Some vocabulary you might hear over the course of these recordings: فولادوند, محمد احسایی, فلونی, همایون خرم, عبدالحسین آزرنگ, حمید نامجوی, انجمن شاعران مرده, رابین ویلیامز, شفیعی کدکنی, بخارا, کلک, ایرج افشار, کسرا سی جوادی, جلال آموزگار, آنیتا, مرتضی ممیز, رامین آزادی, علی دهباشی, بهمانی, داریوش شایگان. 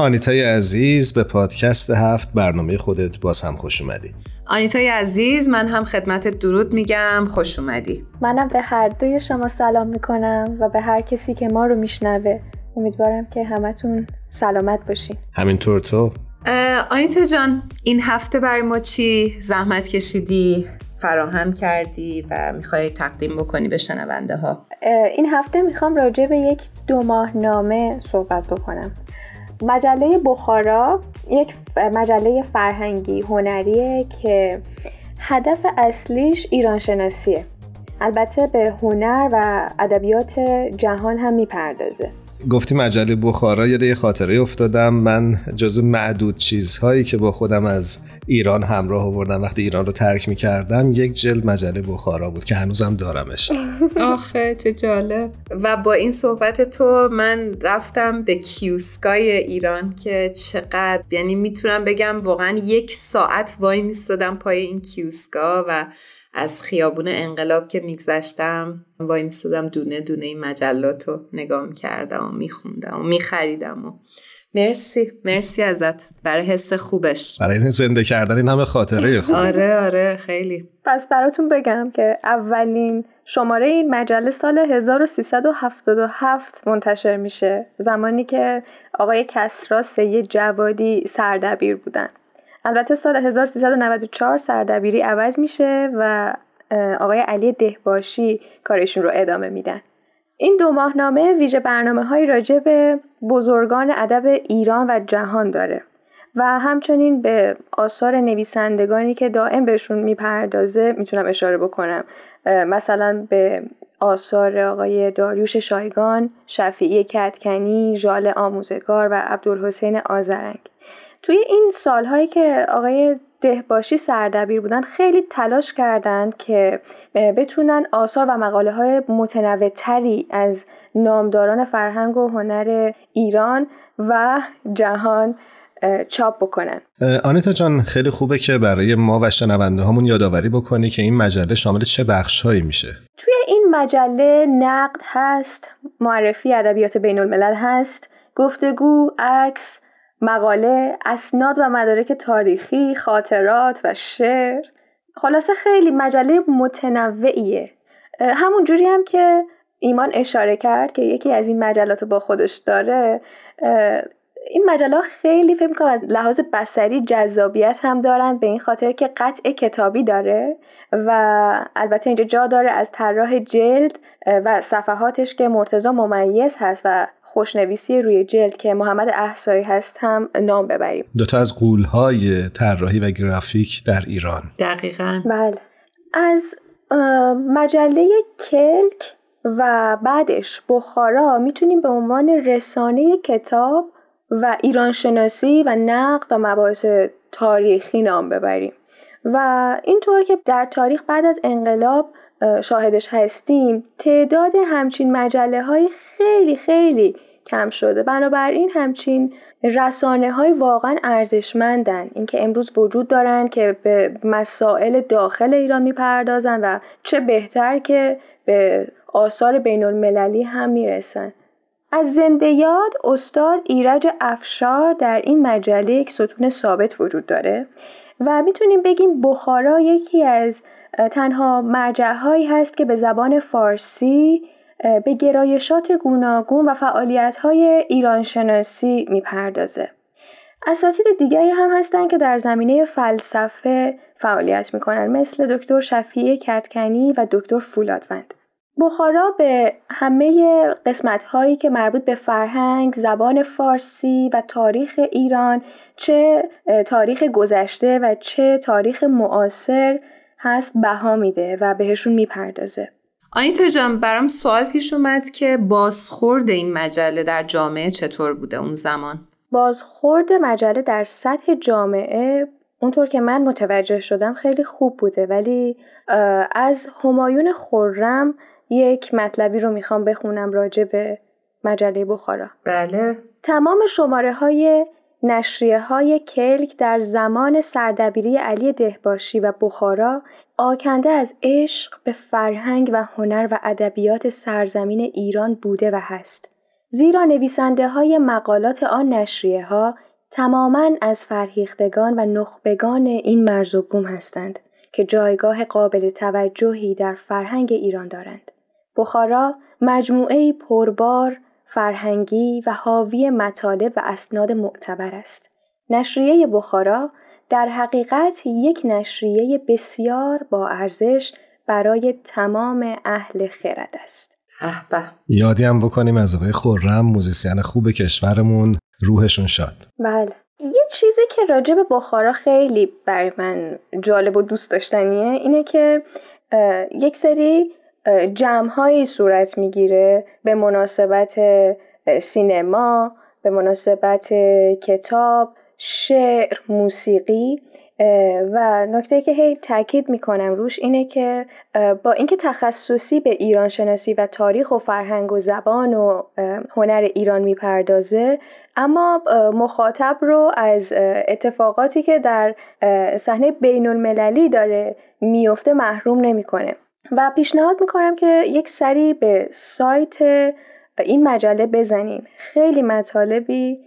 آنیتای عزیز به پادکست 7 برنامه خودت باز هم خوش اومدی. آنیتای عزیز، من هم خدمت درود میگم، خوش اومدی. منم به هر دوی شما سلام میکنم و به هر کسی که ما رو میشنوه. امیدوارم که همتون سلامت باشین. همینطور تو. آنیتا جان، این هفته برای ما چی زحمت کشیدی، فراهم کردی و میخوای تقدیم بکنی به شنونده ها؟ این هفته میخوام راجع به یک 2 ماهنامه صحبت بکنم. مجله بخارا یک مجله فرهنگی هنریه که هدف اصلیش ایرانشناسیه. البته به هنر و ادبیات جهان هم میپردازه. گفتی مجله بخارا، یاد یه خاطره افتادم. من جز معدود چیزهایی که با خودم از ایران همراه آوردم وقتی ایران رو ترک می‌کردم، یک جلد مجله بخارا بود که هنوزم دارمش. آخه چه جالب. و با این صحبت تو من رفتم به کیوسکای ایران که چقدر، یعنی میتونم بگم واقعا 1 ساعت وای میستادم پای این کیوسکا و از خیابون انقلاب که میگذشتم وای میستادم دونه دونه این مجلات رو نگاه میکردم و میخوندم و میخریدم و مرسی ازت برای حس خوبش، برای این زنده کردن این همه خاطره خوب. آره خیلی. پس براتون بگم که اولین شماره این مجله سال 1377 منتشر میشه، زمانی که آقای کسرا سی جوادی سردبیر بودن. البته سال 1394 سردبیری عوض میشه و آقای علی دهباشی کارشون رو ادامه میدن. این 2 ماهنامه ویژه برنامه‌های راجع به بزرگان ادب ایران و جهان داره و همچنین به آثار نویسندگانی که دائم بهشون میپردازه میتونم اشاره بکنم. مثلا به آثار آقای داریوش شایگان، شفیعی کدکنی، جلال آموزگار و عبدالحسین آزرنگ. توی این سالهایی که آقای دهباشی سردبیر بودن خیلی تلاش کردند که بتونن آثار و مقاله های متنوع تری از نامداران فرهنگ و هنر ایران و جهان چاپ بکنن. آنیتا جان، خیلی خوبه که برای ما و شنونده هامون یادآوری بکنی که این مجله شامل چه بخش هایی میشه. توی این مجله نقد هست، معرفی ادبیات بین الملل هست، گفتگو، عکس، مقاله، اسناد و مدارک تاریخی، خاطرات و شعر. خلاصه خیلی مجله متنوعیه. همون جوری هم که ایمان اشاره کرد که یکی از این مجلات با خودش داره، این مجله خیلی فکر می‌کنم از لحاظ بصری جذابیت هم دارن، به این خاطر که قطع کتابی داره و البته اینجا جا داره از طراح جلد و صفحاتش که مرتضی ممیز هست و خوشنویسی روی جلد که محمد احسایی هست هم نام ببریم. 2 تا از غول‌های طراحی و گرافیک در ایران. دقیقاً. بله. از مجله کلک و بعدش بخارا میتونیم به عنوان رسانه کتاب و ایرانشناسی و نقد و مباحث تاریخی نام ببریم. و اینطور که در تاریخ بعد از انقلاب شاهدش هستیم، تعداد همچین مجله های خیلی خیلی کم شده. بنابراین همچین رسانه های واقعا ارزشمندن. اینکه امروز وجود دارن که به مسائل داخل ایران میپردازن و چه بهتر که به آثار بین المللی هم میرسن. از زنده یاد استاد ایرج افشار در این مجله یک ستون ثابت وجود داره و میتونیم بگیم بخارا یکی از تنها مرجع‌هایی هست که به زبان فارسی به گرایشات گوناگون و فعالیت‌های ایرانشناسی می‌پردازه. اساتید دیگری هم هستند که در زمینه فلسفه فعالیت می‌کنند، مثل دکتر شفیعی کدکنی و دکتر فولادوند. بخارا به همه قسمت‌هایی که مربوط به فرهنگ، زبان فارسی و تاریخ ایران، چه تاریخ گذشته و چه تاریخ معاصر هست، بها میده و بهشون میپردازه. آنیتا جان، برام سوال پیش اومد که بازخورد این مجله در جامعه چطور بوده اون زمان؟ بازخورد مجله در سطح جامعه اونطور که من متوجه شدم خیلی خوب بوده، ولی از همایون خرم یک مطلبی رو میخوام بخونم راجع به مجله بخارا. بله. تمام شماره های نشریه های کلک در زمان سردبیری علی دهباشی و بخارا آکنده از عشق به فرهنگ و هنر و ادبیات سرزمین ایران بوده و هست. زیرا نویسنده های مقالات آن نشریه ها تماماً از فرهیختگان و نخبگان این مرز و بوم هستند که جایگاه قابل توجهی در فرهنگ ایران دارند. بخارا مجموعه پربار، فرهنگی و حاوی مطالب و اسناد معتبر است. نشریه بخارا در حقیقت یک نشریه بسیار با ارزش برای تمام اهل خرد است. یادی هم بکنیم از آقای خرم، موزیسین خوب کشورمون، روحشون شاد. بله. یه چیزی که راجع به بخارا خیلی برای من جالب و دوست داشتنیه اینه که یک سری جمع‌هایی صورت میگیره به مناسبت سینما، به مناسبت کتاب، شعر، موسیقی، و نکته که هی تاکید میکنم روش اینه که با اینکه تخصصی به ایران شناسی و تاریخ و فرهنگ و زبان و هنر ایران میپردازه، اما مخاطب رو از اتفاقاتی که در صحنه بین المللی داره میفته محروم نمیکنه. و پیشنهاد میکنم که یک سری به سایت این مجله بزنین، خیلی مطالبی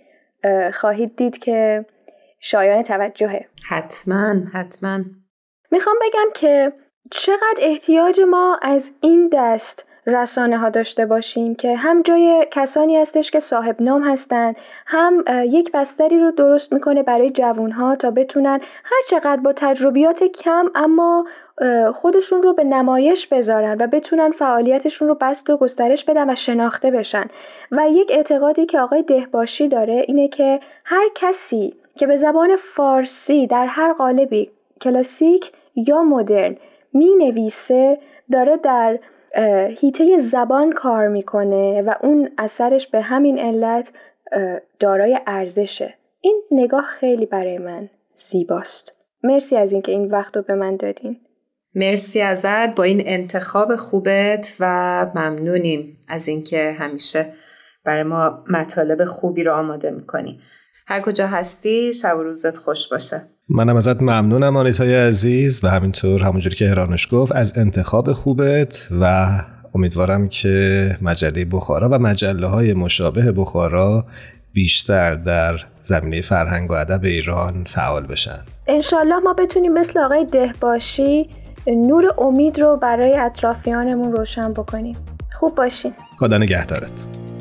خواهید دید که شایان توجهه. حتما. میخوام بگم که چقدر احتیاج ما از این دست رسانه ها داشته باشیم که هم جای کسانی هستش که صاحب نام هستن، هم یک بستری رو درست میکنه برای جوان ها تا بتونن هر چقدر با تجربیات کم اما خودشون رو به نمایش بذارن و بتونن فعالیتشون رو بست و گسترش بدن و شناخته بشن. و یک اعتقادی که آقای دهباشی داره اینه که هر کسی که به زبان فارسی در هر قالبی، کلاسیک یا مدرن، می نویسه داره در حیطه زبان کار میکنه و اون اثرش به همین علت دارای ارزشه. این نگاه خیلی برای من زیباست. مرسی از این که این وقت رو به من دادین. مرسی ازت با این انتخاب خوبت و ممنونیم از اینکه همیشه برای ما مطالب خوبی رو آماده میکنی. هر کجا هستی شب و روزت خوش باشه. منم ازت ممنونم آنیتای عزیز و همینطور همونجوری که هرانوش گفت از انتخاب خوبت و امیدوارم که مجله بخارا و مجله های مشابه بخارا بیشتر در زمینه فرهنگ و ادب ایران فعال بشن. انشالله ما بتونیم مثل آقای دهباشی نور امید رو برای اطرافیانمون روشن بکنیم. خوب باشین. خدا نگهدارت.